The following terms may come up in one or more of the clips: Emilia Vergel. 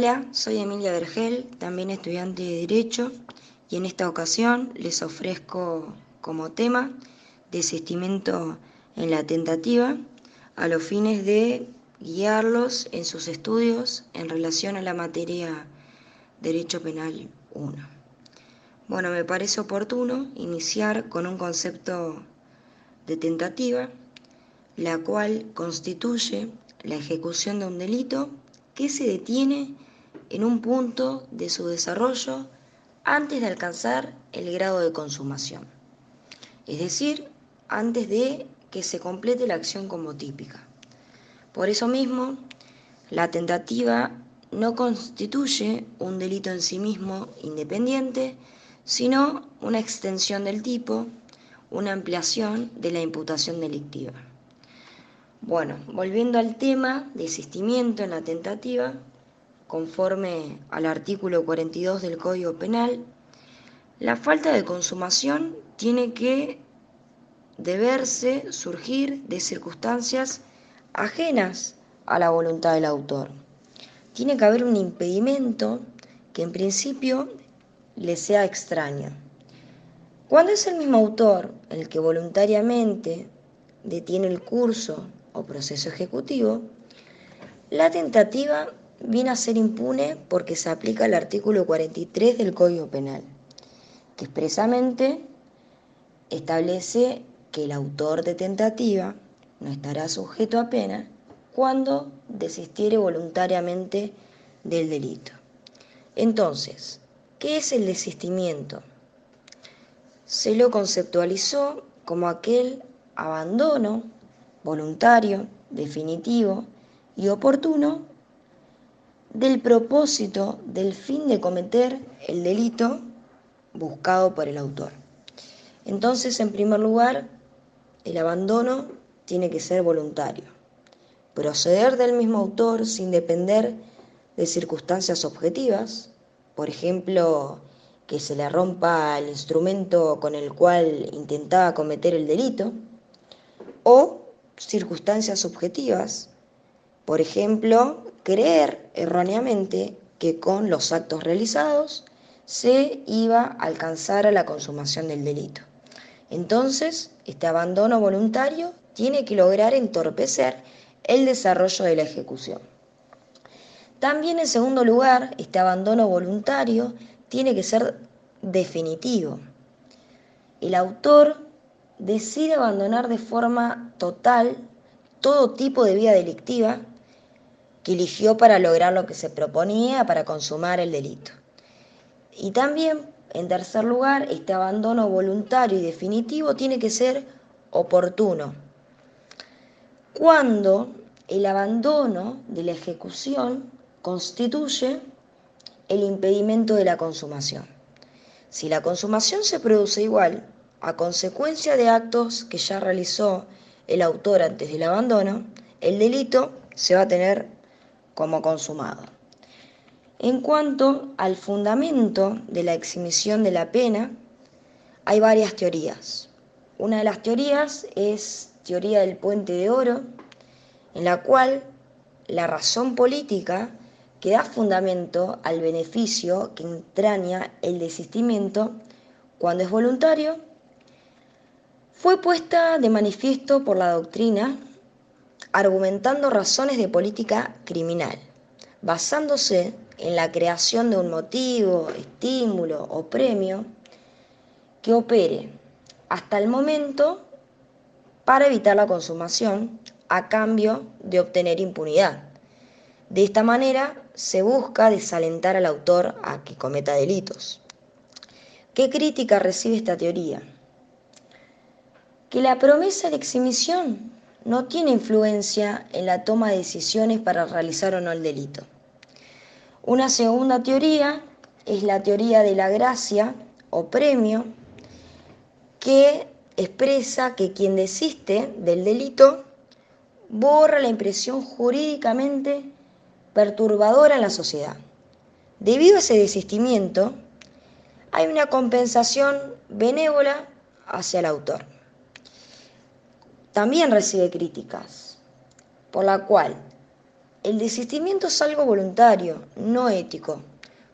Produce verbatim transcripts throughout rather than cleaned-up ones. Hola, soy Emilia Vergel, también estudiante de Derecho, y en esta ocasión les ofrezco como tema desistimiento en la tentativa a los fines de guiarlos en sus estudios en relación a la materia Derecho Penal uno. Bueno, me parece oportuno iniciar con un concepto de tentativa, la cual constituye la ejecución de un delito que se detiene en un punto de su desarrollo antes de alcanzar el grado de consumación, es decir, antes de que se complete la acción como típica. Por eso mismo, la tentativa no constituye un delito en sí mismo independiente, sino una extensión del tipo, una ampliación de la imputación delictiva. Bueno, volviendo al tema, desistimiento en la tentativa, conforme al artículo cuarenta y dos del Código Penal, la falta de consumación tiene que deberse surgir de circunstancias ajenas a la voluntad del autor. Tiene que haber un impedimento que en principio le sea extraño. Cuando es el mismo autor el que voluntariamente detiene el curso o proceso ejecutivo, la tentativa viene a ser impune porque se aplica el artículo cuarenta y tres del Código Penal, que expresamente establece que el autor de tentativa no estará sujeto a pena cuando desistiere voluntariamente del delito. Entonces, ¿qué es el desistimiento? Se lo conceptualizó como aquel abandono voluntario, definitivo y oportuno del propósito, del fin de cometer el delito buscado por el autor. Entonces, en primer lugar, el abandono tiene que ser voluntario, proceder del mismo autor sin depender de circunstancias objetivas, por ejemplo, que se le rompa el instrumento con el cual intentaba cometer el delito, o circunstancias subjetivas, por ejemplo, creer erróneamente que con los actos realizados se iba a alcanzar a la consumación del delito. Entonces, este abandono voluntario tiene que lograr entorpecer el desarrollo de la ejecución. También, en segundo lugar, este abandono voluntario tiene que ser definitivo. El autor decide abandonar de forma total todo tipo de vía delictiva que eligió para lograr lo que se proponía, para consumar el delito. Y también, en tercer lugar, este abandono voluntario y definitivo tiene que ser oportuno. Cuando el abandono de la ejecución constituye el impedimento de la consumación. Si la consumación se produce igual, a consecuencia de actos que ya realizó el autor antes del abandono, el delito se va a tener como consumado. En cuanto al fundamento de la eximisión de la pena, hay varias teorías. Una de las teorías es teoría del puente de oro, en la cual la razón política que da fundamento al beneficio que entraña el desistimiento cuando es voluntario fue puesta de manifiesto por la doctrina argumentando razones de política criminal, basándose en la creación de un motivo, estímulo o premio que opere hasta el momento para evitar la consumación a cambio de obtener impunidad. De esta manera se busca desalentar al autor a que cometa delitos. ¿Qué crítica recibe esta teoría? Que la promesa de eximisión no tiene influencia en la toma de decisiones para realizar o no el delito. Una segunda teoría es la teoría de la gracia o premio, que expresa que quien desiste del delito borra la impresión jurídicamente perturbadora en la sociedad. Debido a ese desistimiento, hay una compensación benévola hacia el autor. También recibe críticas, por la cual el desistimiento es algo voluntario, no ético.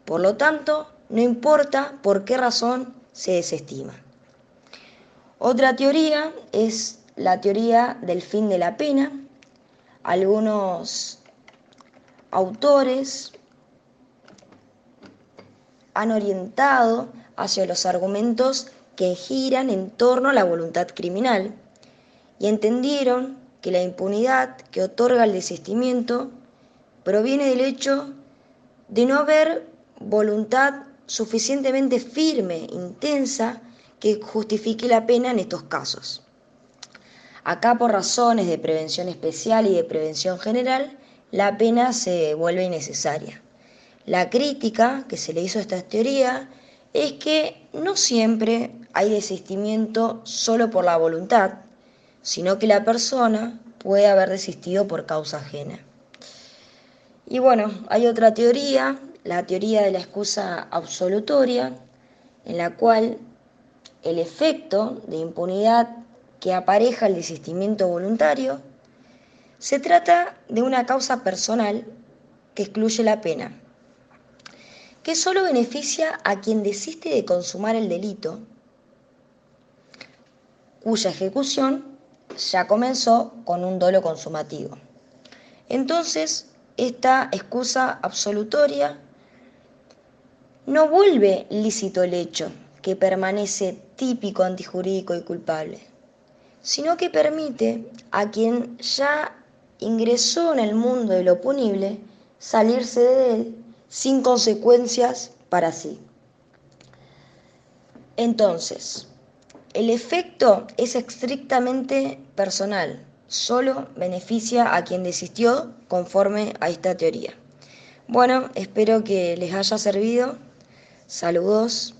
Por lo tanto, no importa por qué razón se desestima. Otra teoría es la teoría del fin de la pena. Algunos autores han orientado hacia los argumentos que giran en torno a la voluntad criminal y entendieron que la impunidad que otorga el desistimiento proviene del hecho de no haber voluntad suficientemente firme, intensa, que justifique la pena en estos casos. Acá, por razones de prevención especial y de prevención general, la pena se vuelve innecesaria. La crítica que se le hizo a esta teoría es que no siempre hay desistimiento solo por la voluntad, sino que la persona puede haber desistido por causa ajena. Y bueno, hay otra teoría, la teoría de la excusa absolutoria, en la cual el efecto de impunidad que apareja el desistimiento voluntario se trata de una causa personal que excluye la pena, que solo beneficia a quien desiste de consumar el delito, cuya ejecución ya comenzó con un dolo consumativo. Entonces, esta excusa absolutoria no vuelve lícito el hecho que permanece típico, antijurídico y culpable, sino que permite a quien ya ingresó en el mundo de lo punible salirse de él sin consecuencias para sí. Entonces, el efecto es estrictamente personal, solo beneficia a quien desistió conforme a esta teoría. Bueno, espero que les haya servido. Saludos.